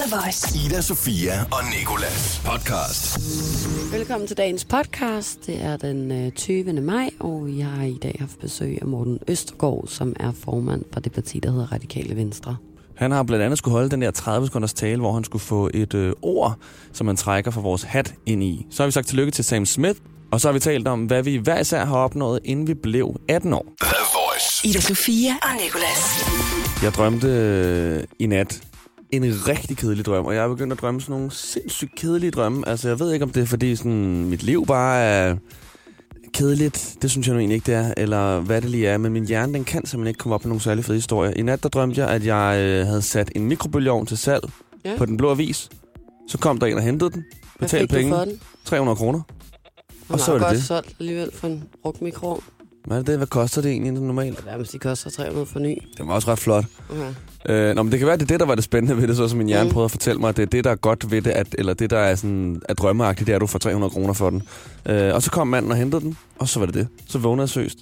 The Voice. Ida, Sofia og Nicolas podcast. Velkommen til dagens podcast. Det er den 20. maj, og vi har i dag haft besøg af Morten Østergaard, som er formand for det parti, der hedder Radikale Venstre. Han har blandt andet skulle holde den der 30 sekunders tale, hvor han skulle få et ord, som han trækker fra vores hat ind i. Så har vi sagt tillykke til Sam Smith, og så har vi talt om, hvad vi hver især har opnået, inden vi blev 18 år. The Voice. Ida, Sofia og Nicolas. Jeg drømte i nat en rigtig kedelig drøm, og jeg er begyndt at drømme sådan nogle sindssygt kedelige drømme. Altså, jeg ved ikke, om det er, fordi sådan, mit liv bare er kedeligt. Det synes jeg nu egentlig ikke, det er, eller hvad det lige er. Men min hjerne, den kan simpelthen ikke komme op med nogle særlig fede historier. I nat, der drømte jeg, at jeg havde sat en mikrobølgeovn til salg på Den Blå Avis. Så kom der en og hentede den. Betalte penge. 300 kroner. Og så er det godt det. Solgt alligevel for en brugt mikroovn. Hvad koster det egentlig normalt? Nærmest, de koster 300 for ny. Det var også ret flot. Okay. Men det kan være, det er det, der var det spændende ved det, så som min hjerne prøvede at fortælle mig, at det er det, der er godt ved det, eller det, der er sådan er drømmeagtigt, det er, at du får 300 kroner for den. Og så kom manden og hentede den, og så var det det. Så vågnede jeg seriøst.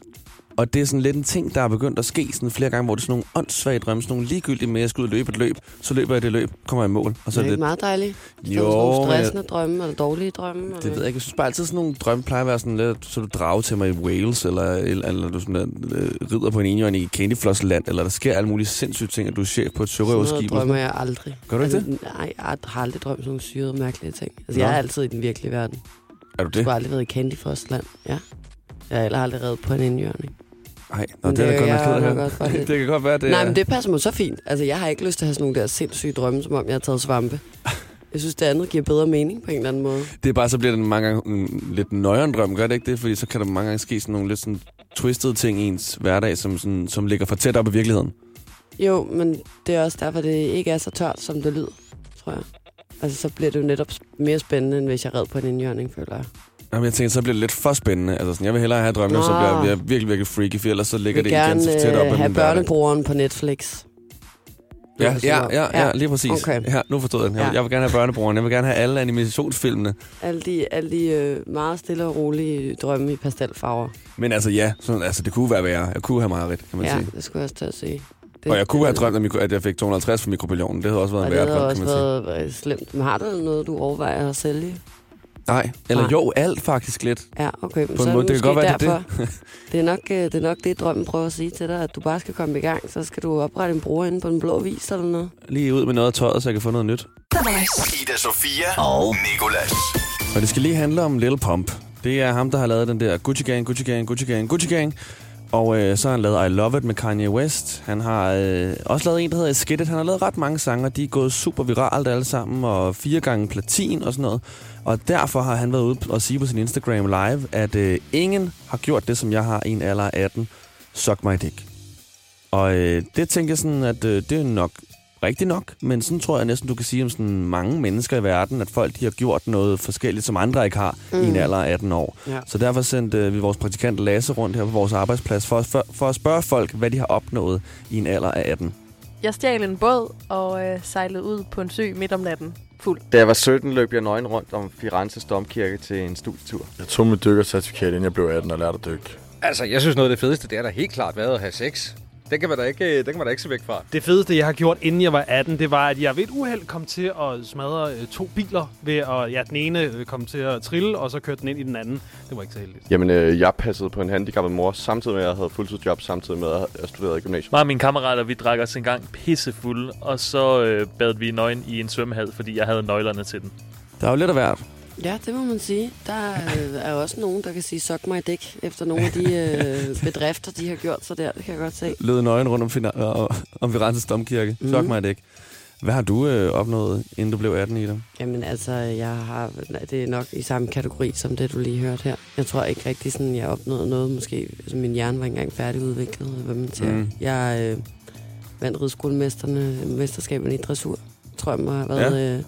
Og det er sådan lidt en ting, der er begyndt at ske sådan flere gange, hvor det er sådan nogle åndssvage drømme, sådan nogle ligegyldige med, at jeg skal ud og løbe et løb, så løber jeg det løb, kommer jeg i mål. Og så det er ikke meget dejligt? Jo. Sådan nogle stressende drømme, eller dårlige drømme? Eller det ved jeg ikke. Jeg synes bare altid, sådan nogle drømme plejer at være sådan lidt, så du drager til mig i Wales, eller du sådan der, rider på en enhjørne i Candyfloss-land, eller der sker alle mulige sindssyge ting, at du er chef på et sørøverskib. Sådan noget drømmer jeg aldrig. Gør du ikke det? Nej, jeg har aldrig drømt sådan nogle syrede, mærkelige ting. Altså, jeg er altid i den virkelige verden. Er du det? Jeg har aldrig været i Candyfloss-land, ja. Jeg har aldrig reddet på en indjørning. Nej, det er da godt nok det. Det kan godt være, det. Nej, men det passer mig så fint. Altså, jeg har ikke lyst til at have sådan nogle der sindssyge drømme, som om jeg har taget svampe. Jeg synes, det andet giver bedre mening på en eller anden måde. Det er bare, så bliver det mange gange lidt nøjeren drøm, gør det ikke det? Fordi så kan der mange gange ske sådan nogle lidt sådan twistede ting i ens hverdag, som ligger for tæt op i virkeligheden. Jo, men det er også derfor, det ikke er så tørt, som det lyder, tror jeg. Altså, så bliver det jo netop mere spændende, end hvis jeg redder på en indjørning, føler jeg. Jamen, jeg tænkte, så bliver det lidt for spændende. Altså, sådan, jeg vil hellere have drømme, så bliver jeg virkelig freaky, for ellers så ligger det igen så tæt op. Vil have børnebrugeren på Netflix. Ja, lige præcis. Okay. Ja, nu forstod jeg den. Jeg vil gerne have børnebrugeren. Jeg vil gerne have alle animationsfilmene. Alle de meget stille og rolige drømme i pastelfarver. Men altså, det kunne være værre. Jeg kunne have mareridt, kan man sige. Ja, det skulle jeg også til at sige. Og jeg kunne have drømt, at jeg fik 250 for mikrobillionen. Det havde også været en værre drøm, kan man sige. Det havde også været slemt. Men har du noget, du overvejer at sælge? Nej, eller jo, alt faktisk lidt. Ja, okay, men på en måde. Det kan godt være, derfor, det. det er nok det, drømmen prøver at sige til dig, at du bare skal komme i gang, så skal du oprette en bruger inde på Den Blå Avis eller noget. Lige ud med noget af tøjet, så jeg kan få noget nyt. Ida, Sofia og Nicolas. Og det skal lige handle om Lil Pump. Det er ham, der har lavet den der Gucci Gang. Og så har han lavet I Love It med Kanye West. Han har også lavet en, der hedder Skid It. Han har lavet ret mange sanger. De er gået super viralt alle sammen, og 4 gange platin og sådan noget. Og derfor har han været ude og sige på sin Instagram Live, at ingen har gjort det, som jeg har i en alder af 18. Suck my dick. Og det tænker jeg sådan, at det er nok rigtigt nok. Men sådan tror jeg næsten, du kan sige om sådan mange mennesker i verden, at folk de har gjort noget forskelligt, som andre ikke har i en alder af 18 år. Ja. Så derfor sendte vi vores praktikant Lasse rundt her på vores arbejdsplads for at spørge folk, hvad de har opnået i en alder af 18. Jeg stjal en båd og sejlede ud på en sø midt om natten. Fuld. Da jeg var 17, løb jeg nøgen rundt om Firenzes domkirke til en studietur. Jeg tog mit dykkercertifikat, inden jeg blev 18 og lærte at dykke. Altså, jeg synes noget af det fedeste, det er da helt klart været at have sex. Den kan man da ikke se væk fra. Det fedeste, jeg har gjort, inden jeg var 18, det var, at jeg ved et uheld kom til at smadre 2 biler ved at den ene kom til at trille, og så kørte den ind i den anden. Det var ikke så heldigt. Jamen, jeg passede på en handicappet mor, samtidig med, at jeg havde fuldtidsjob, samtidig med, at jeg studerede i gymnasiet. Mig og mine kammerater, vi drak os engang pissefulde, og så badede vi nøgen i en svømmehal, fordi jeg havde nøglerne til den. Der er jo lidt af hvert. Ja, det må man sige. Der er jo også nogen, der kan sige, suck mig dæk, efter nogle af de bedrifter, de har gjort sig der. Det kan jeg godt se. Lød nøgen rundt om Firenzes domkirke. Mm-hmm. Suck mig dæk. Hvad har du opnået, inden du blev 18, Ida? Jamen altså, det er nok i samme kategori, som det, du lige hørte her. Jeg tror ikke rigtig, sådan, jeg opnåede noget. Måske altså, min hjerne var ikke engang færdigudviklet. Hvad man siger. Jeg vandt rideskolemesterskabet i dressur. Jeg tror, jeg må have været...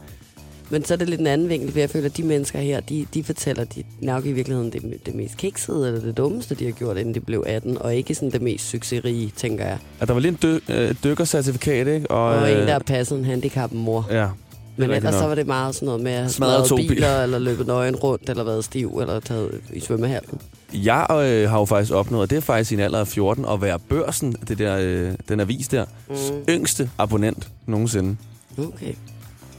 Men så er det lidt en anden vinkel, for jeg føler, at de mennesker her, de fortæller, de nok i virkeligheden det mest kiksede, eller det dummeste, de har gjort, inden de blev 18, og ikke sådan det mest succesrige, tænker jeg. Og der var lige en dykkercertifikat, ikke? Og en, der passede en handicappet mor. Ja. Men ellers så var det meget sådan noget med at smadre 2 biler, eller løbe nøgen rundt, eller været stiv, eller taget i svømmehallen. Jeg har jo faktisk opnået, og det er faktisk i en alder af 14, at være Børsen, det der, den avis der, yngste abonnent nogensinde. Okay.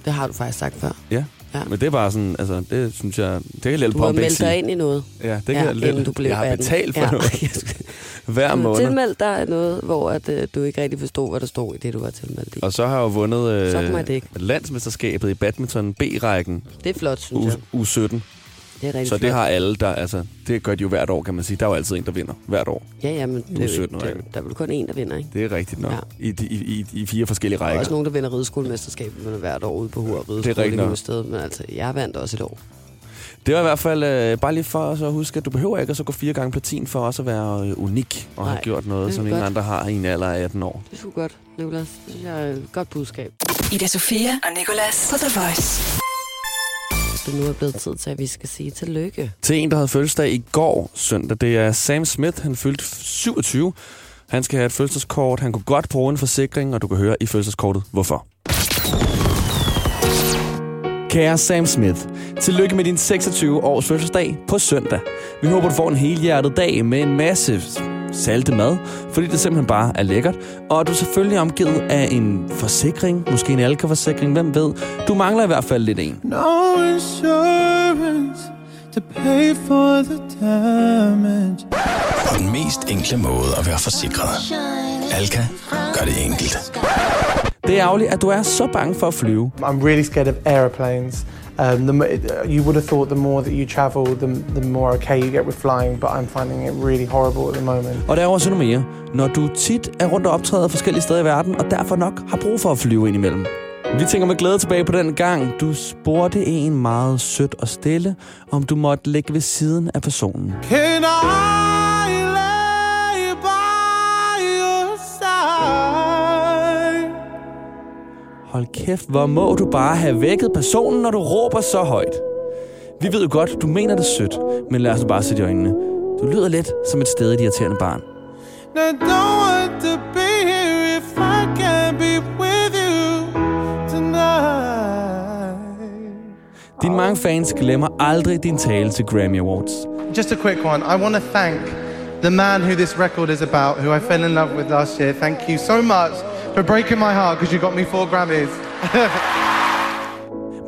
Det har du faktisk sagt før. Ja. Ja. Men det er bare sådan, altså, det synes jeg... Det kan Lil Pump ikke sige. Du har meldt dig ind i noget. Ja, det kan Lil Pump. Jeg har betalt for noget. Hver måned. Du har tilmeldt dig noget, hvor at, du ikke rigtig forstod, hvad der stod i det, du var tilmeldt i. Og så har jeg jo vundet landsmesterskabet i badminton B-rækken. Det er flot, synes jeg. U17. Det er så flot. Det har alle, der... Altså, det gør de jo hvert år, kan man sige. Der er jo altid en, der vinder hvert år. Ja, men der er vel kun en, der vinder, ikke? Det er rigtigt nok. Ja. I fire forskellige rækker. Der er også nogen, der vinder rideskolemesterskabet hvert år ude på Hur og Rideskole. Men altså, jeg vandt også et år. Det var i hvert fald bare lige for at huske, at du behøver ikke at så gå 4 gange platin for også at være unik og have gjort noget, som ingen andre har i en alder af 18 år. Det er super godt, Nicolas. Det synes jeg er et godt budskab. Ida Sofia og Nicolas på The Voice. Det nu er blevet tid til, at vi skal sige tillykke. Til en, der havde fødselsdag i går søndag. Det er Sam Smith. Han fyldte 27. Han skal have et fødselskort. Han kunne godt bruge en forsikring, og du kan høre i fødselskortet hvorfor. Kære Sam Smith, tillykke med din 26 års fødselsdag på søndag. Vi håber, du får en helhjertet dag med en masse saltet mad, fordi det simpelthen bare er lækkert. Og du er selvfølgelig omgivet af en forsikring, måske en alkoholforsikring, hvem ved. Du mangler i hvert fald lidt en. No insurance to pay for the damage. På den mest enkle måde at være forsikret. Alka gør det enkelt. Det er ærgerligt, at du er så bange for at flyve. I'm really scared of airplanes. You would have thought the more that you travel, the more okay you get with flying, but I'm finding it really horrible at the moment. Og der er også noget mere, når du tit er rundt og optræder forskellige steder i verden, og derfor nok har brug for at flyve indimellem. Vi tænker med glæde tilbage på den gang, du spurgte en meget sødt og stille, om du måtte ligge ved siden af personen. Can I lay by your side? Hold kæft, hvor må du bare have vækket personen, når du råber så højt. Vi ved jo godt, du mener det sødt, men lad os bare sætte i øjnene. Du lyder lidt som et stædigt irriterende barn. Dine mange fans glemmer aldrig din tale til Grammy Awards. Just a quick one. I want to thank the man who this record is about, who I fell in love with last year. Thank you so much. For breaking my heart, because you got me 4 Grammys.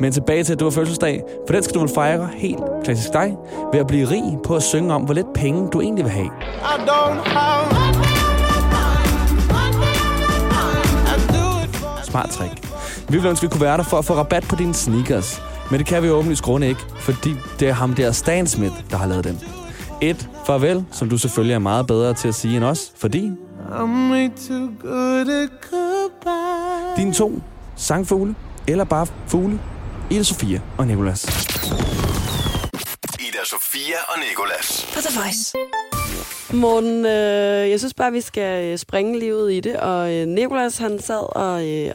Men tilbage til, at du har fødselsdag, for den skal du vel fejre helt klassisk dig, ved at blive rig på at synge om, hvor lidt penge du egentlig vil have. Smart trick. Vi vil ønske, at vi kunne være der for at få rabat på dine sneakers, men det kan vi åbenlyst grunde ikke, fordi det er ham der Stan Smith, der har lavet dem. Et farvel, som du selvfølgelig er meget bedre til at sige end os, fordi... Dine 2 sangfugle, eller bare fugle, Ida Sofia og Nicolas. Ida Sofia og Nicolas. For The Voice. Morten, jeg synes bare, vi skal springe lige ud i det. Og Nicolas, han sad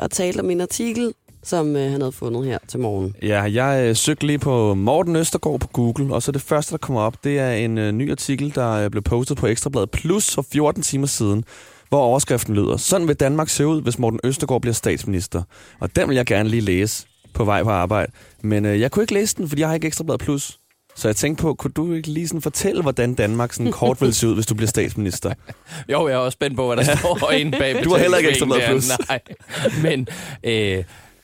og talte om en artikel, som han havde fundet her til morgen. Ja, jeg søgte lige på Morten Østergaard på Google, og så det første, der kommer op, det er en ny artikel, der blev postet på Ekstrabladet Plus for 14 timer siden, hvor overskriften lyder: sådan vil Danmark se ud, hvis Morten Østergaard bliver statsminister. Og den vil jeg gerne lige læse på vej på arbejde. Men jeg kunne ikke læse den, fordi jeg har ikke Ekstrabladet Plus. Så jeg tænkte på, kunne du ikke lige sådan fortælle, hvordan Danmark sådan kort vil se ud, hvis du bliver statsminister? Jo, jeg er også spændt på, hvad der står inde bag. Du har heller ikke Ekstrabladet Plus. Nej, men...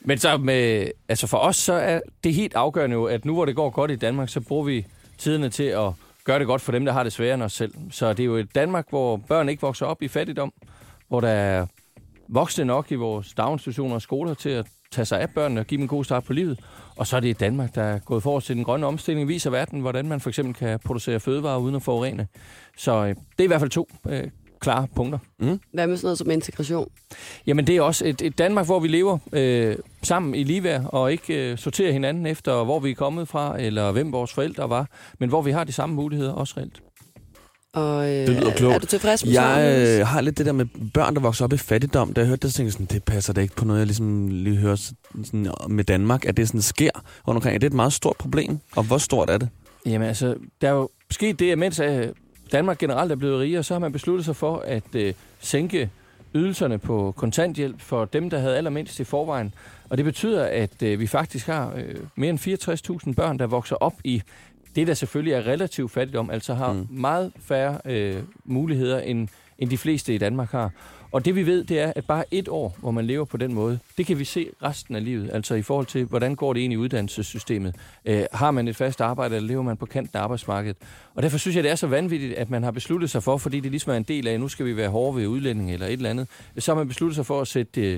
Men så med, altså for os, så er det helt afgørende jo, at nu hvor det går godt i Danmark, så bruger vi tiderne til at gøre det godt for dem, der har det sværere end os selv. Så det er jo et Danmark, hvor børn ikke vokser op i fattigdom, hvor der er voksne nok i vores daginstitutioner og skoler til at tage sig af børnene og give dem en god start på livet. Og så er det et Danmark, der er gået forrest til den grønne omstilling, viser verden, hvordan man for eksempel kan producere fødevarer uden at forurene. Så det er i hvert fald 2 klare punkter. Mm. Hvad med sådan noget som integration? Jamen det er også et Danmark, hvor vi lever sammen i ligeværd og ikke sorterer hinanden efter, hvor vi er kommet fra, eller hvem vores forældre var, men hvor vi har de samme muligheder også reelt. Og, det lyder klogt. Er du tilfreds med Jeg har lidt det der med børn, der vokser op i fattigdom. Da jeg hørte det, så tænkte jeg sådan, det passer da ikke på noget, jeg ligesom lige hører sådan, med Danmark, at det sådan sker rundt omkring. Er det et meget stort problem? Og hvor stort er det? Jamen altså, der er jo sket det, mens Danmark generelt er blevet rigere, så har man besluttet sig for at sænke ydelserne på kontanthjælp for dem, der havde allermindst i forvejen. Og det betyder, at vi faktisk har mere end 64.000 børn, der vokser op i det, der selvfølgelig er relativt fattigdom, altså har meget færre muligheder, end de fleste i Danmark har. Og det vi ved, det er, at bare et år, hvor man lever på den måde, det kan vi se resten af livet. Altså i forhold til, hvordan går det ind i uddannelsessystemet? Har man et fast arbejde, eller lever man på kanten af arbejdsmarkedet? Og derfor synes jeg, det er så vanvittigt, at man har besluttet sig for, fordi det ligesom er en del af, at nu skal vi være hårde ved udlændinge eller et eller andet, så har man besluttet sig for at sætte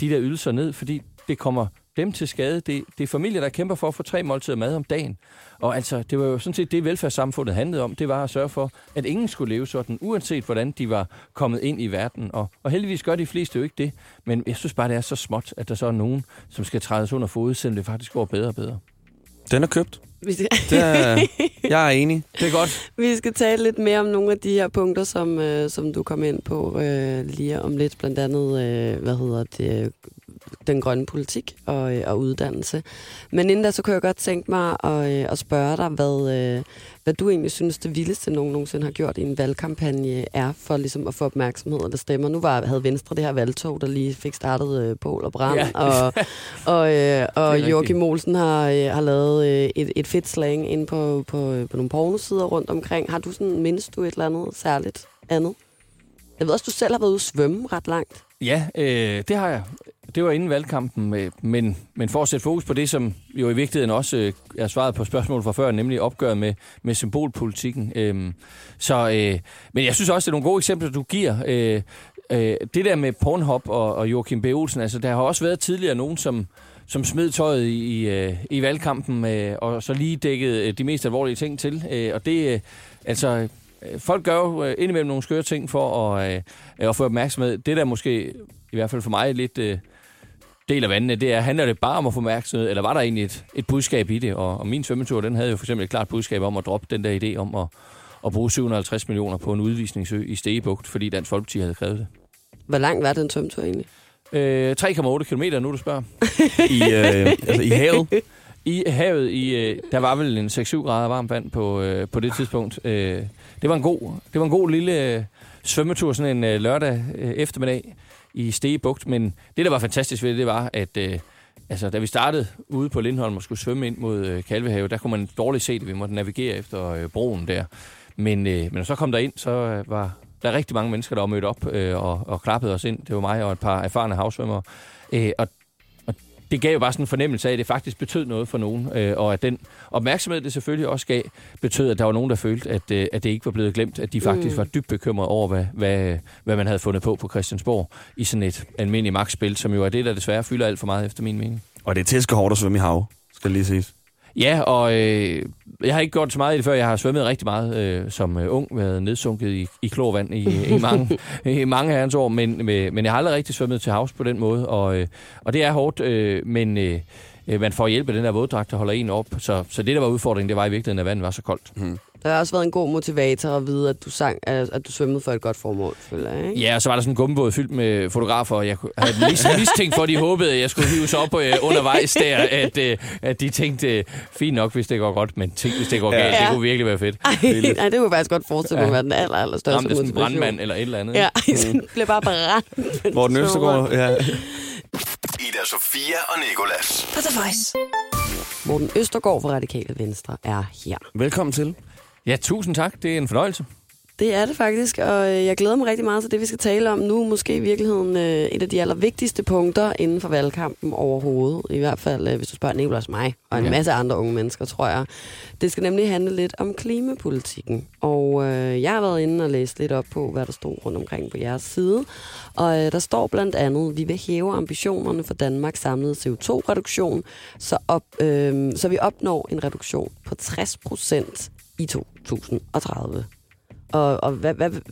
de der ydelser ned, fordi det kommer dem til skade. Det er familier, der kæmper for at få 3 måltider mad om dagen. Og altså, det var jo sådan set det, velfærdssamfundet handlede om. Det var at sørge for, at ingen skulle leve sådan, uanset hvordan de var kommet ind i verden. Og heldigvis gør de fleste jo ikke det. Men jeg synes bare, det er så småt, at der så er nogen, som skal trædes under fod, selvom det faktisk går bedre og bedre. Den er købt. Jeg er enig. Det er godt. Vi skal tale lidt mere om nogle af de her punkter, som du kom ind på lige om lidt. Blandt andet, den grønne politik og uddannelse. Men inden da, så kunne jeg godt tænke mig at spørge dig, hvad du egentlig synes, det vildeste nogen nogensinde har gjort i en valgkampagne er, for ligesom at få opmærksomhed, og der stemmer. Nu havde Venstre det her valgtog, der lige fik startet bål og brand, ja. og Joachim Olsen har lavet et fedt slang inde på nogle pornosider rundt omkring. Har du sådan, mindes du et eller andet særligt andet? Jeg ved også, du selv har været ude at svømme ret langt. Ja, det har jeg. Det var inden valgkampen, men for at sætte fokus på det, som jo i vigtigheden også er svaret på spørgsmålet fra før, nemlig opgøret med symbolpolitikken. Men jeg synes også, det er nogle gode eksempler, du giver. Det der med Pornhub og Joachim B. Olsen, altså der har også været tidligere nogen, som smed tøjet i valgkampen, og så lige dækkede de mest alvorlige ting til. Og det, altså... Folk gør jo indimellem nogle skøre ting for at få opmærksomhed. Det der måske, i hvert fald for mig, lidt del af vandene, det er, handler det bare om at få opmærksomhed, eller var der egentlig et budskab i det? Og min svømmetur, den havde jo for eksempel et klart budskab om at droppe den der idé om at bruge 750 millioner på en udvisningsø i Stege Bugt, fordi Dansk Folkeparti havde krævet det. Hvor lang var den svømmetur egentlig? 3,8 kilometer, nu du spørger. I havet? I havet, der var vel en 6-7 grader varmt vand på det tidspunkt. Det var en god lille svømmetur, sådan en lørdag eftermiddag i Stege Bugt. Men det, der var fantastisk ved det, var, at da vi startede ude på Lindholm og skulle svømme ind mod Kalvehave, der kunne man dårligt se det. Vi måtte navigere efter broen der. Men når så kom der ind, så var der rigtig mange mennesker, der var mødt op og klappede os ind. Det var mig og et par erfarne havsvømmere. Det gav jo bare sådan en fornemmelse af, at det faktisk betød noget for nogen, og at den opmærksomhed, det selvfølgelig også gav, betød, at der var nogen, der følte, at det ikke var blevet glemt, at de faktisk var dybt bekymrede over, hvad man havde fundet på Christiansborg i sådan et almindeligt magtspil, som jo er det, der desværre fylder alt for meget, efter min mening. Og det er tæskehårdt at svømme i hav, skal lige ses. Ja, og jeg har ikke gjort så meget i det før. Jeg har svømmet rigtig meget som ung, været nedsunket i klorvand i mange herrens år, men jeg har aldrig rigtig svømmet til havs på den måde, og det er hårdt, men man får hjælp af den der våddragt, der holder en op, så det, der var udfordringen, det var i virkeligheden, at vandet var så koldt. Hmm. Der har også været en god motivator at vide, at du sang, at du svømmede for et godt formål, føler jeg, ikke? Ja, og så var der sådan en gummibåd fyldt med fotografer, og jeg havde mistænkt for, at de håbede, at jeg skulle hives op undervejs der, at de tænkte, fint nok, hvis det går godt, men tænk, hvis det går galt, ja. Det kunne virkelig være fedt. Nej, det kunne faktisk godt forestille mig, at være den allerstørste motivation. Jamen, det er sådan en brandmand eller et eller andet. Ja, sådan blev bare brændt. Morten Østergaard, ja. Ida, Sofia og Nicolas. For The Voice. Morten Østergaard fra Radikale Venstre er her. Velkommen til. Ja, tusind tak. Det er en fornøjelse. Det er det faktisk, og jeg glæder mig rigtig meget til det, vi skal tale om nu. Måske i virkeligheden et af de allervigtigste punkter inden for valgkampen overhovedet. I hvert fald, hvis du spørger Nicolas mig og en masse andre unge mennesker, tror jeg. Det skal nemlig handle lidt om klimapolitikken. Og jeg har været inde og læst lidt op på, hvad der stod rundt omkring på jeres side. Og der står blandt andet, vi vil hæve ambitionerne for Danmarks samlede CO2-reduktion, så vi opnår en reduktion på 60% i 2030. Og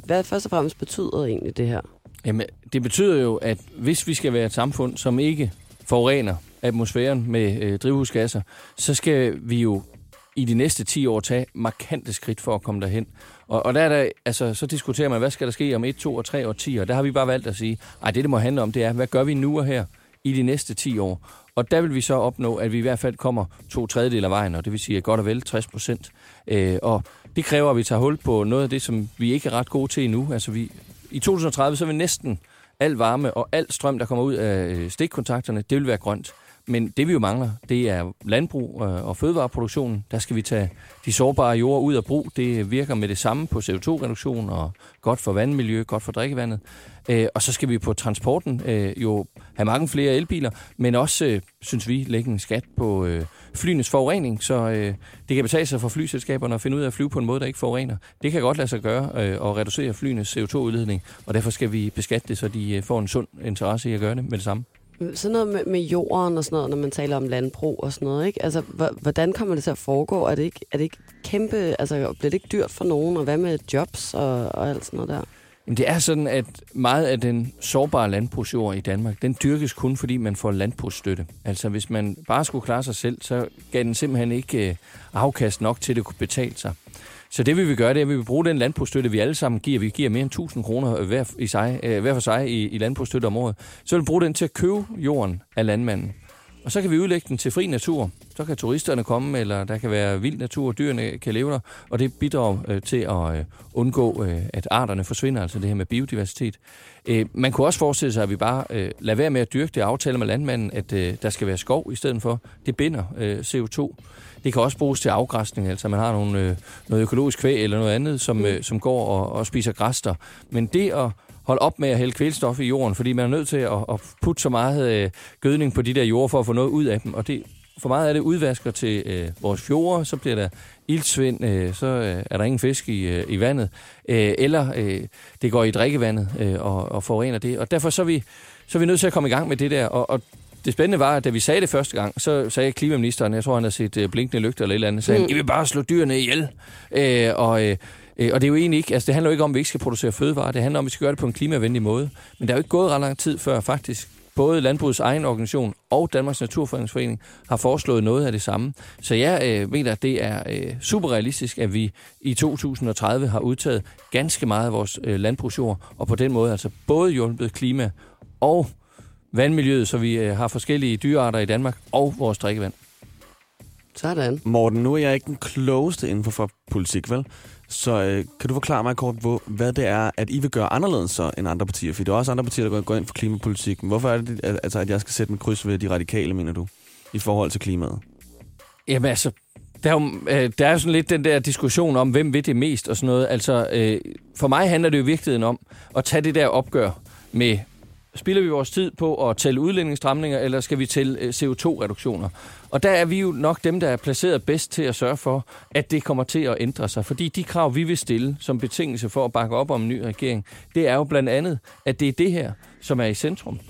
hvad først og fremmest betyder egentlig det her? Jamen, det betyder jo, at hvis vi skal være et samfund, som ikke forurener atmosfæren med drivhusgasser, så skal vi jo i de næste 10 år tage markante skridt for at komme derhen. Og der er der, altså, så diskuterer man, hvad skal der ske om 1, 2 og 3 årtier? Der har vi bare valgt at sige, at det må handle om, det er, hvad gør vi nu og her i de næste 10 år? Og der vil vi så opnå, at vi i hvert fald kommer 2/3 af vejen, og det vil sige godt og vel 60%. Og det kræver, at vi tager hul på noget af det, som vi ikke er ret gode til endnu. Altså i 2030, så vil næsten al varme og al strøm, der kommer ud af stikkontakterne, det vil være grønt. Men det vi jo mangler, det er landbrug og fødevareproduktionen. Der skal vi tage de sårbare jorder ud af brug. Det virker med det samme på CO2-reduktion og godt for vandmiljø, godt for drikkevandet. Og så skal vi på transporten jo have mange flere elbiler, men også, synes vi, lægge en skat på flyenes forurening, så det kan betale sig for flyselskaberne at finde ud af at flyve på en måde, der ikke forurener. Det kan godt lade sig gøre at reducere flyenes CO2-udledning, og derfor skal vi beskatte det, så de får en sund interesse i at gøre det med det samme. Sådan noget med jorden og sådan noget, når man taler om landbrug og sådan noget, ikke? Altså, hvordan kommer det til at foregå? Er det ikke kæmpe, altså bliver det ikke dyrt for nogen, og hvad med jobs og alt sådan noget der? Jamen, det er sådan, at meget af den sårbare landbrugsjord i Danmark, den dyrkes kun, fordi man får landbrugsstøtte. Altså, hvis man bare skulle klare sig selv, så gav den simpelthen ikke afkast nok til, at det kunne betale sig. Så det vi vil gøre, det er, at vi vil bruge den landbrugsstøtte, vi alle sammen giver. Vi giver mere end 1.000 kroner hver for sig i landbrugsstøtte om året. Så vil vi bruge den til at købe jorden af landmanden. Og så kan vi udlægge den til fri natur. Så kan turisterne komme, eller der kan være vild natur, dyrene kan leve der. Og det bidrager til at undgå, at arterne forsvinder, altså det her med biodiversitet. Man kunne også forestille sig, at vi bare lader være med at dyrke det og aftaler med landmanden, at der skal være skov i stedet for. Det binder CO2. Det kan også bruges til afgræsning, altså man har noget økologisk kvæg eller noget andet, som går og spiser græs der. Men det at holde op med at hælde kvælstof i jorden, fordi man er nødt til at putte så meget gødning på de der jorder for at få noget ud af dem, og det for meget af det udvasker til vores fjorde, så bliver der iltsvind, så er der ingen fisk i vandet, eller det går i drikkevandet og forurener det. Og derfor så er vi nødt til at komme i gang med det der, og det spændende var, at da vi sagde det første gang, så sagde klimaministeren, jeg tror, han havde set blinkende lygter eller et eller andet, sagde han, I vil bare slå dyrene ihjel. Og det er jo egentlig ikke, altså det handler jo ikke om, at vi ikke skal producere fødevarer, det handler om, at vi skal gøre det på en klimavenlig måde. Men der er jo ikke gået ret lang tid før faktisk, både landbrugets egen organisation og Danmarks Naturfredningsforening har foreslået noget af det samme. Så jeg mener, at det er super realistisk, at vi i 2030 har udtaget ganske meget af vores landbrugsjord, og på den måde altså både hjulpet klima og vandmiljøet, så vi har forskellige dyrearter i Danmark og vores drikkevand. Sådan. Morten, nu er jeg ikke den klogeste inden for politik, vel? Så kan du forklare mig kort, hvad det er, at I vil gøre anderledes så end andre partier? For der er også andre partier, der går ind for klimapolitik. Men hvorfor er det, at jeg skal sætte mit kryds ved de radikale, mener du, i forhold til klimaet? Jamen altså, der er jo sådan lidt den der diskussion om, hvem ved det mest og sådan noget. Altså, for mig handler det jo i virkeligheden om at tage det der opgør med, spiller vi vores tid på at tælle udledningsstramninger, eller skal vi tælle CO2-reduktioner? Og der er vi jo nok dem, der er placeret bedst til at sørge for, at det kommer til at ændre sig. Fordi de krav, vi vil stille som betingelse for at bakke op om en ny regering, det er jo blandt andet, at det er det her, som er i centrum.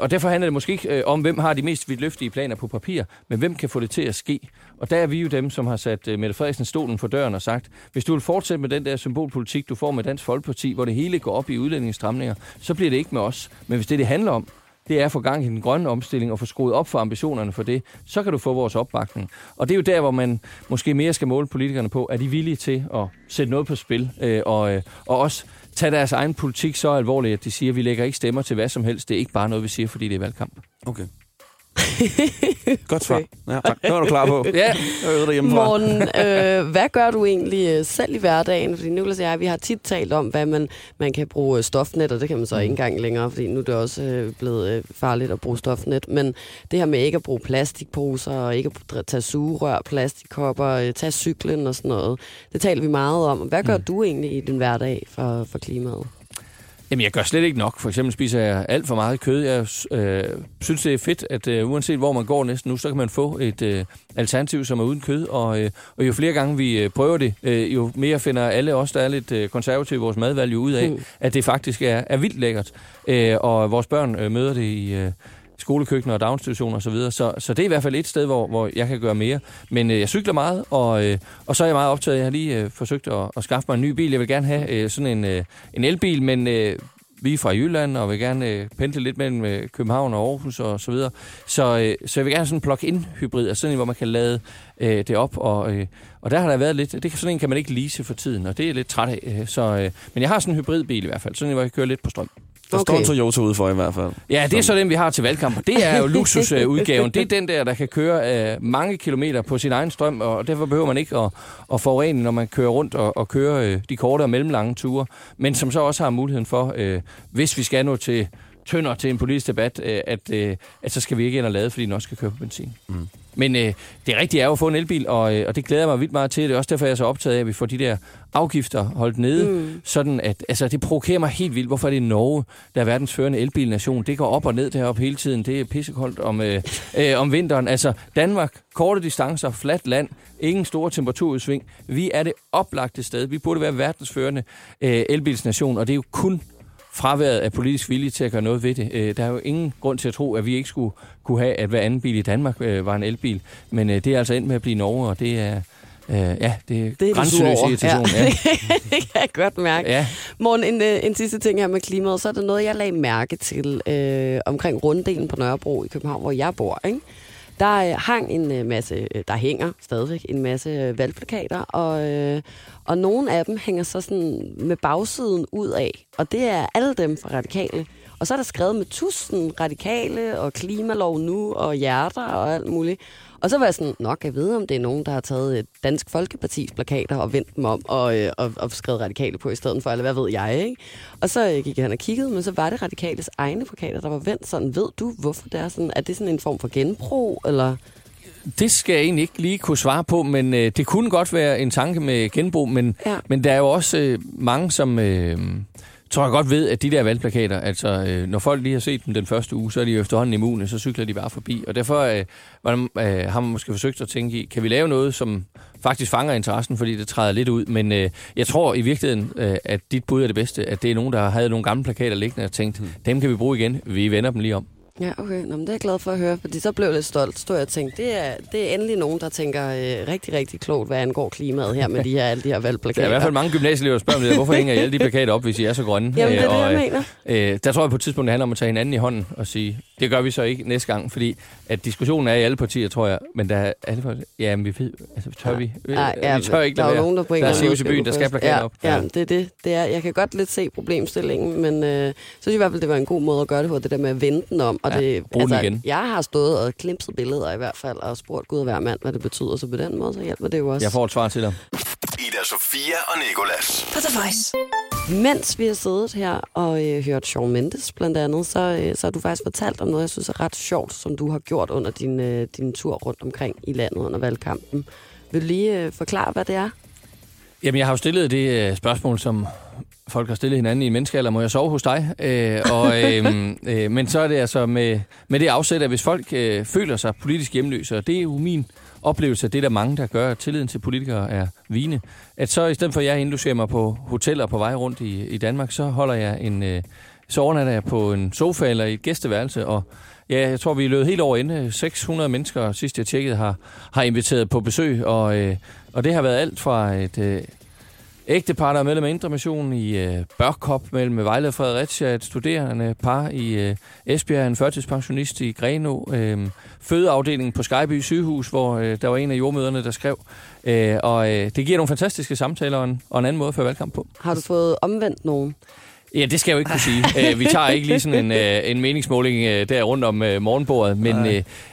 Og derfor handler det måske ikke om, hvem har de mest vidtløftige planer på papir, men hvem kan få det til at ske. Og der er vi jo dem, som har sat Mette Frederiksen stolen for døren og sagt, hvis du vil fortsætte med den der symbolpolitik, du får med Dansk Folkeparti, hvor det hele går op i udlændingsstramninger, så bliver det ikke med os. Men hvis det handler om, det er at få gang i den grønne omstilling og få skruet op for ambitionerne for det, så kan du få vores opbakning. Og det er jo der, hvor man måske mere skal måle politikerne på, er de villige til at sætte noget på spil og også tage deres egen politik så alvorligt, at de siger, at vi lægger ikke stemmer til hvad som helst. Det er ikke bare noget, vi siger, fordi det er valgkamp. Okay. Godt svar. Ja, tak. Det var du klar på. Ja, Morten, hvad gør du egentlig selv i hverdagen? Fordi Niklas og jeg, vi har tit talt om, hvad man kan bruge stofnet, og det kan man så ikke engang længere, fordi nu er det også blevet farligt at bruge stofnet. Men det her med ikke at bruge plastikposer, og ikke at tage sugerør, plastikkopper, tage cyklen og sådan noget, det taler vi meget om. Hvad gør du egentlig i din hverdag for klimaet? Jamen, jeg gør slet ikke nok. For eksempel spiser jeg alt for meget kød. Jeg synes, det er fedt, at uanset hvor man går næsten nu, så kan man få et alternativ, som er uden kød. Og jo flere gange vi prøver det, jo mere finder alle os, der er lidt konservative i vores madvalg, jo ud af, at det faktisk er vildt lækkert. Og vores børn møder det i skolekøkkener og daginstitutioner og så videre. Så det er i hvert fald et sted, hvor jeg kan gøre mere. Men jeg cykler meget, og så er jeg meget optaget. Jeg har lige forsøgt at skaffe mig en ny bil. Jeg vil gerne have sådan en elbil, men vi er fra Jylland, og vil gerne pendle lidt mellem København og Aarhus og så videre. Så jeg vil gerne sådan en plug-in hybrid, altså sådan en, hvor man kan lade det op, og der har der været lidt, sådan en kan man ikke lease for tiden, og det er lidt træt af. Men jeg har sådan en hybridbil i hvert fald, sådan en, hvor jeg kører lidt på strøm. Der står en Toyota ude for i hvert fald. Ja, det er så den, vi har til valgkamp, og det er jo luksusudgaven. Det er den der kan køre mange kilometer på sin egen strøm, og derfor behøver man ikke at forurene, når man kører rundt og kører de korte og mellemlange ture, men som så også har muligheden for, hvis vi skal nå til tønder til en politisk debat, at så skal vi ikke ind og lade, fordi den også skal køre på benzin. Mm. Men det rigtige er jo at få en elbil, og det glæder jeg mig vildt meget til. Det er også derfor, jeg er så optaget af, at vi får de der afgifter holdt nede. Mm. Sådan at, altså, det provokerer mig helt vildt. Hvorfor er det Norge, der er verdens førende elbilnation? Det går op og ned deroppe hele tiden. Det er pissekoldt om vinteren. Altså, Danmark, korte distancer, fladt land, ingen store temperaturudsving. Vi er det oplagte sted. Vi burde være verdens førende elbilsnation, og det er jo kun fraværet af politisk vilje til at gøre noget ved det. Der er jo ingen grund til at tro, at vi ikke skulle kunne have, at hver anden bil i Danmark var en elbil. Men det er altså endt med at blive Norge, og det er, det er grænseløs irritation. Ja. Ja. Det kan jeg godt mærke. Ja. Morten, en sidste ting her med klimaet, så er det noget, jeg lagde mærke til omkring runddelen på Nørrebro i København, hvor jeg bor, ikke? Der hang en masse, der hænger stadigvæk en masse valgplakater, og nogle af dem hænger så sådan med bagsiden ud af, og det er alle dem fra Radikale. Og så er der skrevet med tusind Radikale og klimalov nu og hjerter og alt muligt. Og så var jeg sådan, nok jeg ved, om det er nogen, der har taget Dansk Folkepartis plakater og vendt dem om og skrevet Radikale på i stedet for, eller hvad ved jeg, ikke? Og så gik jeg hen og kiggede, men så var det Radikales egne plakater, der var vendt sådan. Ved du, hvorfor det er sådan? Er det sådan en form for genbrug, eller... Det skal jeg egentlig ikke lige kunne svare på, men det kunne godt være en tanke med genbrug, men, ja. Men der er jo også mange, som... Så jeg godt ved, at de der valgplakater, altså når folk lige har set dem den første uge, så er de jo efterhånden immune, så cykler de bare forbi. Og derfor har man måske forsøgt at tænke i, kan vi lave noget, som faktisk fanger interessen, fordi det træder lidt ud. Men jeg tror i virkeligheden, at dit bud er det bedste, at det er nogen, der havde nogle gamle plakater liggende og tænkt, dem kan vi bruge igen, vi vender dem lige om. Ja, okay. Nå, men det er jeg glad for at høre, fordi så blev jeg lidt stolt, stod jeg og tænkte, det er endelig nogen, der tænker rigtig, rigtig klogt, hvad angår klimaet her med alle de her valgplakater. Der er i hvert fald mange gymnasieelever, der spørger mig, hvorfor hænger I alle de plakater op, hvis I er så grønne? Jamen, det er det, jeg mener. Der tror jeg på et tidspunkt, det handler om at tage hinanden i hånden og sige, det gør vi så ikke næste gang, fordi at diskussionen er i alle partier, tror jeg, men der er alle partier, ja, men vi ved, altså tør vi? Vi tør ikke lade være. Der er nogen, der er seriøs i byen, der skal plakater op. Ja, det er. Jeg kan godt lidt se problemstillingen, men synes i hvert fald, det var en god måde at gøre det på, det der med at vende den om. Og det, ja, altså, igen. Jeg har stået og klimpset billeder i hvert fald, og spurgt Gud og hver mand, hvad det betyder, så på den måde, så hjælper det jo også. Jeg får et svar til dig. Ida, Sofia og Nicolas. For the voice. Mens vi har siddet her og hørt Shawn Mendes blandt andet, så har du faktisk fortalt om noget, jeg synes er ret sjovt, som du har gjort under din tur rundt omkring i landet under valgkampen. Vil du lige forklare, hvad det er? Jamen, jeg har jo stillet det spørgsmål, som folk har stillet hinanden i en menneskealder, må jeg sove hos dig? Men så er det altså med det afsæt, at hvis folk føler sig politisk hjemløse, og det er jo min oplevelse, det er der mange, der gør, at tilliden til politikere er vigende, at så i stedet for, at jeg indlogerer mig på hoteller på vej rundt i Danmark, så holder jeg så overnatter jeg på en sofa eller i et gæsteværelse, og ja, jeg tror, vi løb helt over ende. 600 mennesker, sidst jeg tjekkede, har inviteret på besøg, og det har været alt fra et... ægtepar, der er medlem af Indre Mission i Børkop, mellem Vejle og Fredericia, et studerende par i Esbjerg, en førtidspensionist i Grenå, fødeafdelingen på Skejby sygehus, hvor der var en af jordmøderne, der skrev. Det giver nogle fantastiske samtaler og en anden måde at føre valgkamp på. Har du fået omvendt nogen? Ja, det skal jeg jo ikke kunne sige. Vi tager ikke lige sådan en meningsmåling der rundt om morgenbordet, men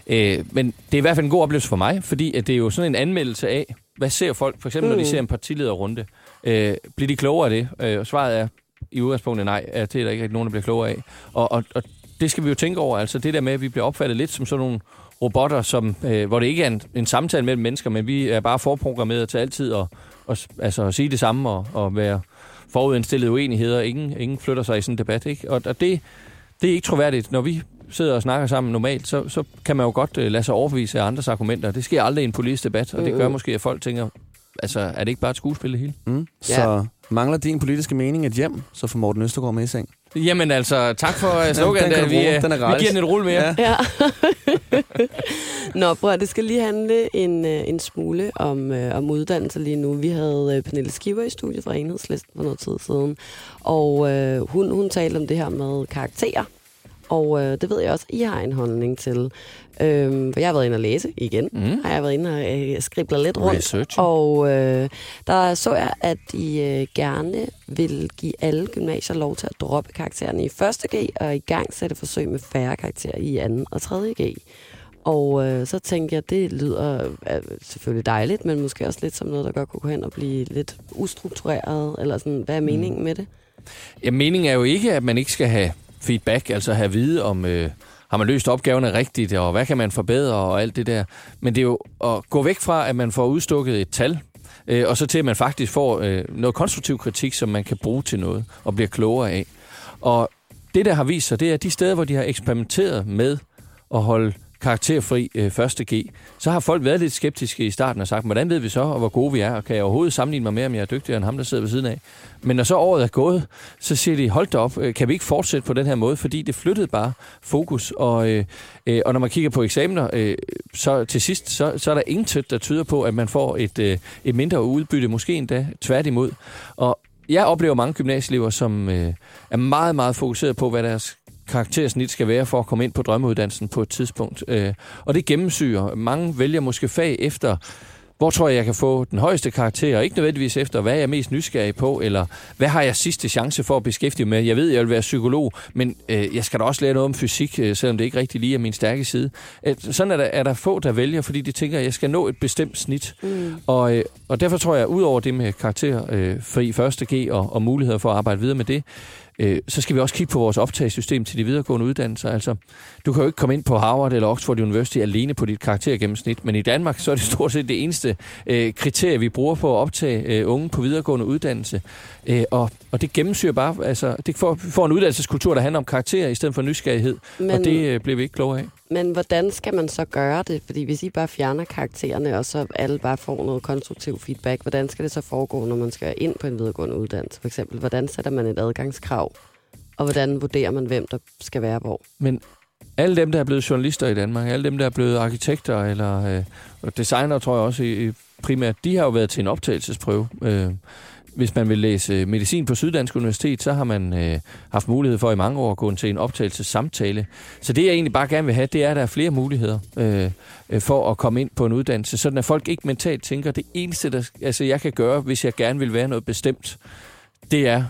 det er i hvert fald en god oplevelse for mig, fordi at det er jo sådan en anmeldelse af, hvad ser folk, for eksempel når de ser en partilederrunde. Bliver de klogere af det? Og svaret er i udgangspunktet nej, at det er der ikke rigtig nogen, der bliver klogere af. Og det skal vi jo tænke over, altså det der med, at vi bliver opfattet lidt som sådan nogle robotter, som, hvor det ikke er en samtale mellem mennesker, men vi er bare forprogrammeret til altid at sige det samme og være forudindstillede uenigheder. Ingen flytter sig i sådan en debat, ikke? Og det er ikke troværdigt. Når vi sidder og snakker sammen normalt, så kan man jo godt lade sig overbevise af andres argumenter. Det sker aldrig i en politisk debat, og det gør måske, at folk tænker, altså, er det ikke bare et skuespil det hele? Mm. Ja. Så mangler din politiske mening et hjem, så får Morten Østergaard med i seng. Jamen altså, tak for slogan, der. Vi giver den et rulle mere. Ja. Nå, bror, det skal lige handle en smule om uddannelse lige nu. Vi havde Pernille Skiver i studiet fra Enhedslisten for noget tid siden, og hun talte om det her med karakterer. Og det ved jeg også, I har en holdning til. For jeg har været inde og læse igen. Mm. Jeg har været inde og skribler lidt rundt. Research. Og der så jeg, at I gerne vil give alle gymnasier lov til at droppe karaktererne i 1.G, og i gang sætte forsøg med færre karakterer i 2. og 3.G. Og så tænkte jeg, det lyder selvfølgelig dejligt, men måske også lidt som noget, der godt kunne gå hen og blive lidt ustruktureret. Eller sådan, hvad er meningen med det? Ja, meningen er jo ikke, at man ikke skal have feedback, altså have at vide om, har man løst opgaverne rigtigt, og hvad kan man forbedre, og alt det der. Men det er jo at gå væk fra, at man får udstukket et tal, og så til, at man faktisk får noget konstruktiv kritik, som man kan bruge til noget, og bliver klogere af. Og det, der har vist sig, det er, de steder, hvor de har eksperimenteret med at holde karakterfri 1.G, så har folk været lidt skeptiske i starten og sagt, hvordan ved vi så, og hvor gode vi er, og kan jeg overhovedet sammenligne mig med, om jeg er dygtigere end ham, der sidder ved siden af. Men når så året er gået, så siger de, hold da op, kan vi ikke fortsætte på den her måde, fordi det flyttede bare fokus. Og når man kigger på eksamener, så til sidst, så er der intet, der tyder på, at man får et mindre udbytte, måske endda tværtimod. Og jeg oplever mange gymnasieelever, som er meget, meget fokuseret på, hvad deres karaktersnit skal være for at komme ind på drømmeuddannelsen på et tidspunkt. Og det gennemsyrer. Mange vælger måske fag efter, hvor tror jeg kan få den højeste karakter, og ikke nødvendigvis efter, hvad jeg er mest nysgerrig på, eller hvad har jeg sidste chance for at beskæftige med. Jeg ved, jeg vil være psykolog, men jeg skal da også lære noget om fysik, selvom det ikke rigtig lige er min stærke side. Sådan er der få, der vælger, fordi de tænker, at jeg skal nå et bestemt snit. Mm. Og derfor tror jeg, ud over det med karakterfri 1.G og muligheder for at arbejde videre med det, så skal vi også kigge på vores optagssystem til de videregående uddannelser. Altså, du kan jo ikke komme ind på Harvard eller Oxford University alene på dit karaktergennemsnit, men i Danmark så er det stort set det eneste kriterie, vi bruger på at optage unge på videregående uddannelse. Og det gennemsyrer bare, altså, det får en uddannelseskultur, der handler om karakterer i stedet for nysgerrighed, men, og det bliver vi ikke klogere af. Men hvordan skal man så gøre det? Fordi hvis I bare fjerner karaktererne, og så alle bare får noget konstruktiv feedback, hvordan skal det så foregå, når man skal ind på en videregående uddannelse? For eksempel, hvordan sætter man et adgangskrav? Og hvordan vurderer man, hvem der skal være hvor? Men alle dem, der er blevet journalister i Danmark, alle dem, der er blevet arkitekter eller designer, tror jeg også primært, de har jo været til en optagelsesprøve. Hvis man vil læse medicin på Syddansk Universitet, så har man haft mulighed for i mange år at gå til en optagelsessamtale. Så det, jeg egentlig bare gerne vil have, det er, at der er flere muligheder for at komme ind på en uddannelse. Sådan at folk ikke mentalt tænker, det eneste, jeg kan gøre, hvis jeg gerne vil være noget bestemt, det er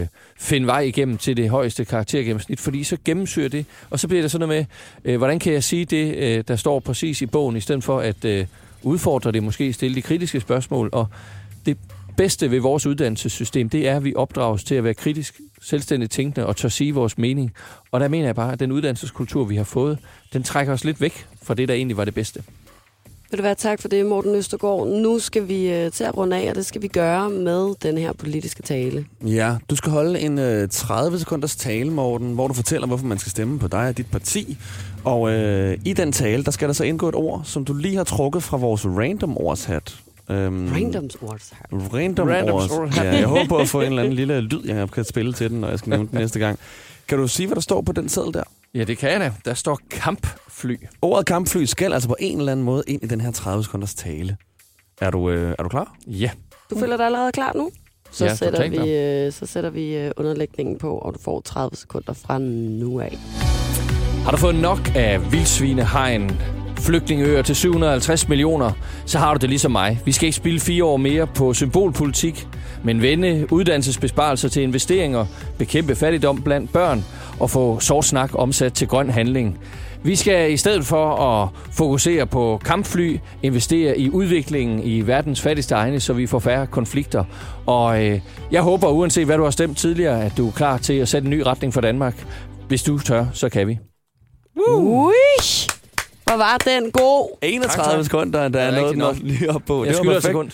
at finde vej igennem til det højeste karaktergennemsnit, fordi så gennemsyrer det, og så bliver der sådan noget med, hvordan kan jeg sige det, der står præcis i bogen, i stedet for at udfordre det, måske stille de kritiske spørgsmål, og det bedste ved vores uddannelsessystem, det er, at vi opdrages til at være kritisk, selvstændigt tænkende og tør sige vores mening. Og der mener jeg bare, at den uddannelseskultur, vi har fået, den trækker os lidt væk fra det, der egentlig var det bedste. Vil du være tak for det, Morten Østergaard. Nu skal vi til at runde af, og det skal vi gøre med den her politiske tale. Ja, du skal holde en 30 sekunders tale, Morten, hvor du fortæller, hvorfor man skal stemme på dig og dit parti. Og i den tale, der skal der så indgå et ord, som du lige har trukket fra vores random ordshat. Randoms ordshat. Ja, jeg håber at få en eller anden lille lyd, jeg kan spille til den, når jeg skal nævne den næste gang. Kan du sige, hvad der står på den seddel der? Ja, det kan jeg da. Der står kampfly. Ordet kampfly skal altså på en eller anden måde ind i den her 30 sekunders tale. Er du klar? Ja. Du føler dig allerede klar nu? Så sætter vi underlægningen på, og du får 30 sekunder fra nu af. Har du fået nok af vildsvinehegn? Flygtningeøer til 750 millioner, så har du det ligesom mig. Vi skal ikke spilde 4 år mere på symbolpolitik, men vende uddannelsesbesparelser til investeringer, bekæmpe fattigdom blandt børn og få sort snak omsat til grøn handling. Vi skal i stedet for at fokusere på kampfly, investere i udviklingen i verdens fattigste egne, så vi får færre konflikter. Og jeg håber, uanset hvad du har stemt tidligere, at du er klar til at sætte en ny retning for Danmark. Hvis du tør, så kan vi. Hvor var den god? 31 sekunder, der er noget nok lige op på. Jeg skylder et sekund.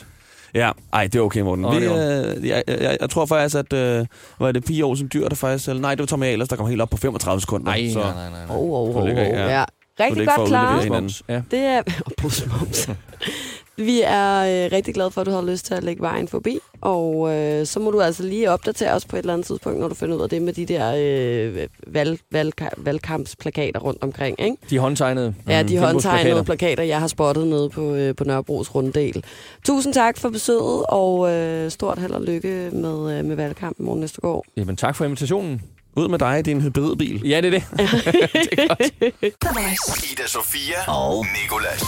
Ja, ej, det er okay, Morten. Jeg tror faktisk, at var det Pia Olsen Dyr, der faktisk... Nej, det var Tommy Ahlers, der kom helt op på 35 sekunder. Nej. Ja. Rigtig godt klaret. Ja. Det er... Vi er rigtig glade for, at du har lyst til at lægge vejen forbi, og så må du altså lige opdatere os på et eller andet tidspunkt, når du finder ud af det med de der valgkampsplakater rundt omkring, ikke? De håndtegnede. Ja, de håndtegnede plakater, jeg har spottet nede på Nørrebros runddel. Tusind tak for besøget, og stort held og lykke med valgkampen, Morten Østergaard. Jamen tak for invitationen. Ud med dig, det er en hybridbil. Ja, det er det. Det er godt. Ida Sofia og Nicolas.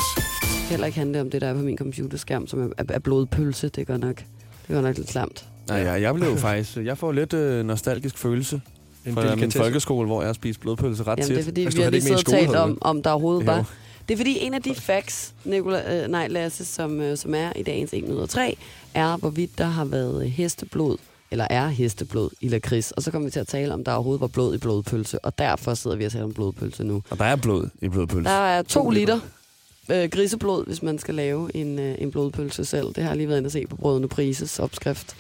Heller ikke handle om det, der er på min computerskærm, som er blodpølse. Det er godt nok lidt klamt. Nej, jeg blev faktisk... Jeg får lidt nostalgisk følelse fra min folkeskole, hvor jeg spiste blodpølse ret tit. Det er fordi, vi har lige siddet og talt om der overhovedet var... Det er fordi, en af de facts, Lasse, som er i dagens 1 ud af 3, er, hvorvidt der har været hesteblod eller er hesteblod i lakrids. Og så kommer vi til at tale om, der overhovedet var blod i blodpølse, og derfor sidder vi og taler om blodpølse nu. Og der er blod i blodpølse? Der er 2 liter griseblod, hvis man skal lave en blodpølse selv. Det har jeg lige været inde at se på Brødrene Prises opskrift.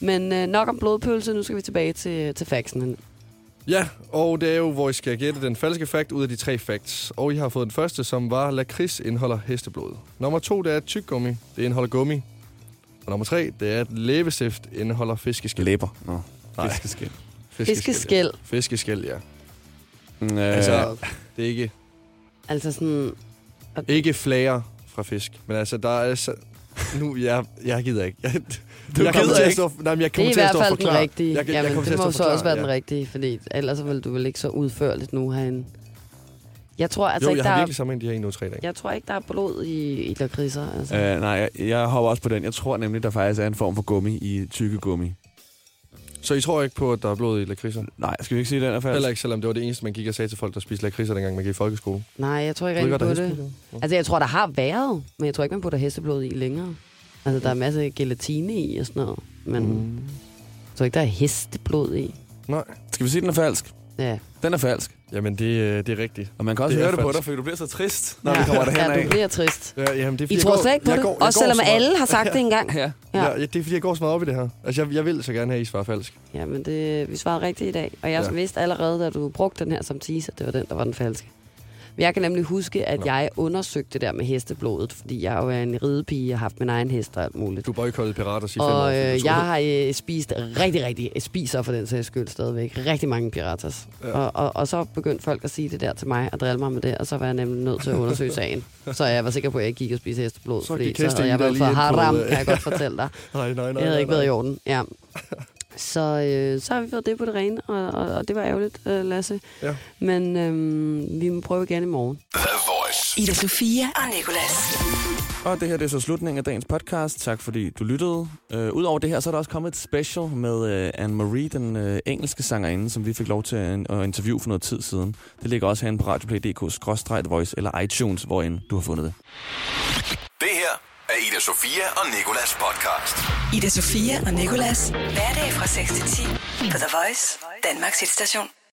Men nok om blodpølse, nu skal vi tilbage til faxen. Ja, og det er jo, hvor I skal gætte den falske fakt ud af de 3 facts. Og I har fået den første, som var, lakrids indeholder hesteblod. Nummer 2, det er tyggegummi. Det indeholder gummi. Og nummer 3, det er, at læbestift indeholder fiskeskæl. Læber? Nå, nej. Fiskeskæl. Fiskeskæl. Fiskeskæl, ja. Altså, det er ikke... Altså sådan... Ikke flager fra fisk, men altså, der er... Nu, jeg gider ikke. Jeg gider ikke. Jeg kommer til at stå og forklare. Det er i hvert fald den rigtige. Jamen, det må så også være den rigtige, fordi ellers ville du vel ikke så udførligt nu herinde. Jeg tror altså ikke, der har virkelig sammenlignet de her 1 ud af 3 dage. Jeg tror ikke, der er blod i lakridser. Altså. Nej, jeg hopper også på den. Jeg tror nemlig, der faktisk er en form for gummi i tykkegummi. Så I tror ikke på, at der er blod i lakridser? Nej, skal vi ikke sige den her faktisk? Heller ikke, selvom det var det eneste, man gik og sagde til folk, der spiste lakridser, dengang man gik i folkeskole. Nej, jeg tror ikke rigtig på det. Altså, jeg tror, der har været, men jeg tror ikke, man putter hesteblod i længere. Altså, der er masser af gelatine i og sådan noget, men jeg tror ikke, der er hesteblod i. Nej. Skal vi sige, den er falsk? Ja. Den er falsk. Jamen, det er rigtigt. Og man kan også høre det på dig, for du bliver så trist, når vi kommer derhen af. Ja, du bliver trist. Ja, jamen, det er, I tror slet ikke på det? Også selvom alle har sagt det engang. Ja. Det er, fordi jeg går så meget op i det her. Altså, jeg vil så gerne have, I svarer falsk. Jamen, vi svarede rigtigt i dag. Og jeg vidste allerede, da du brugte den her som teaser, det var den, der var den falske. Men jeg kan nemlig huske, at jeg undersøgte det der med hesteblodet, fordi jeg jo er en ridepige og har haft min egen hest og alt muligt. Du boykottede pirater, siger 5 år. Og jeg har spist spiser for den sags skyld stadigvæk, rigtig mange piraters. Ja. Og så begyndte folk at sige det der til mig og drille mig med det, og så var jeg nemlig nødt til at undersøge sagen. Så jeg var sikker på, at jeg ikke gik og spiste hesteblod, så havde jeg været for haram, kan jeg godt fortælle dig. Nej, jeg havde ikke været i orden, ja. Så har vi fået det på det rene, og det var ærgerligt, Lasse. Ja. Men vi må prøve igen i morgen. Ida Sofia og Nicolas. Og det her, det er så slutningen af dagens podcast. Tak fordi du lyttede. Udover det her, så er der også kommet et special med Anne-Marie, den engelske sangerinde, som vi fik lov til at interviewe for noget tid siden. Det ligger også herinde på radioplay.dk/voice eller iTunes, hvorinde du har fundet det. Det her af Ida Sofia og Nicolas podcast. Ida Sofia og Nicolas. Hverdag fra 6 til 10 på The Voice, Danmarks hitstation.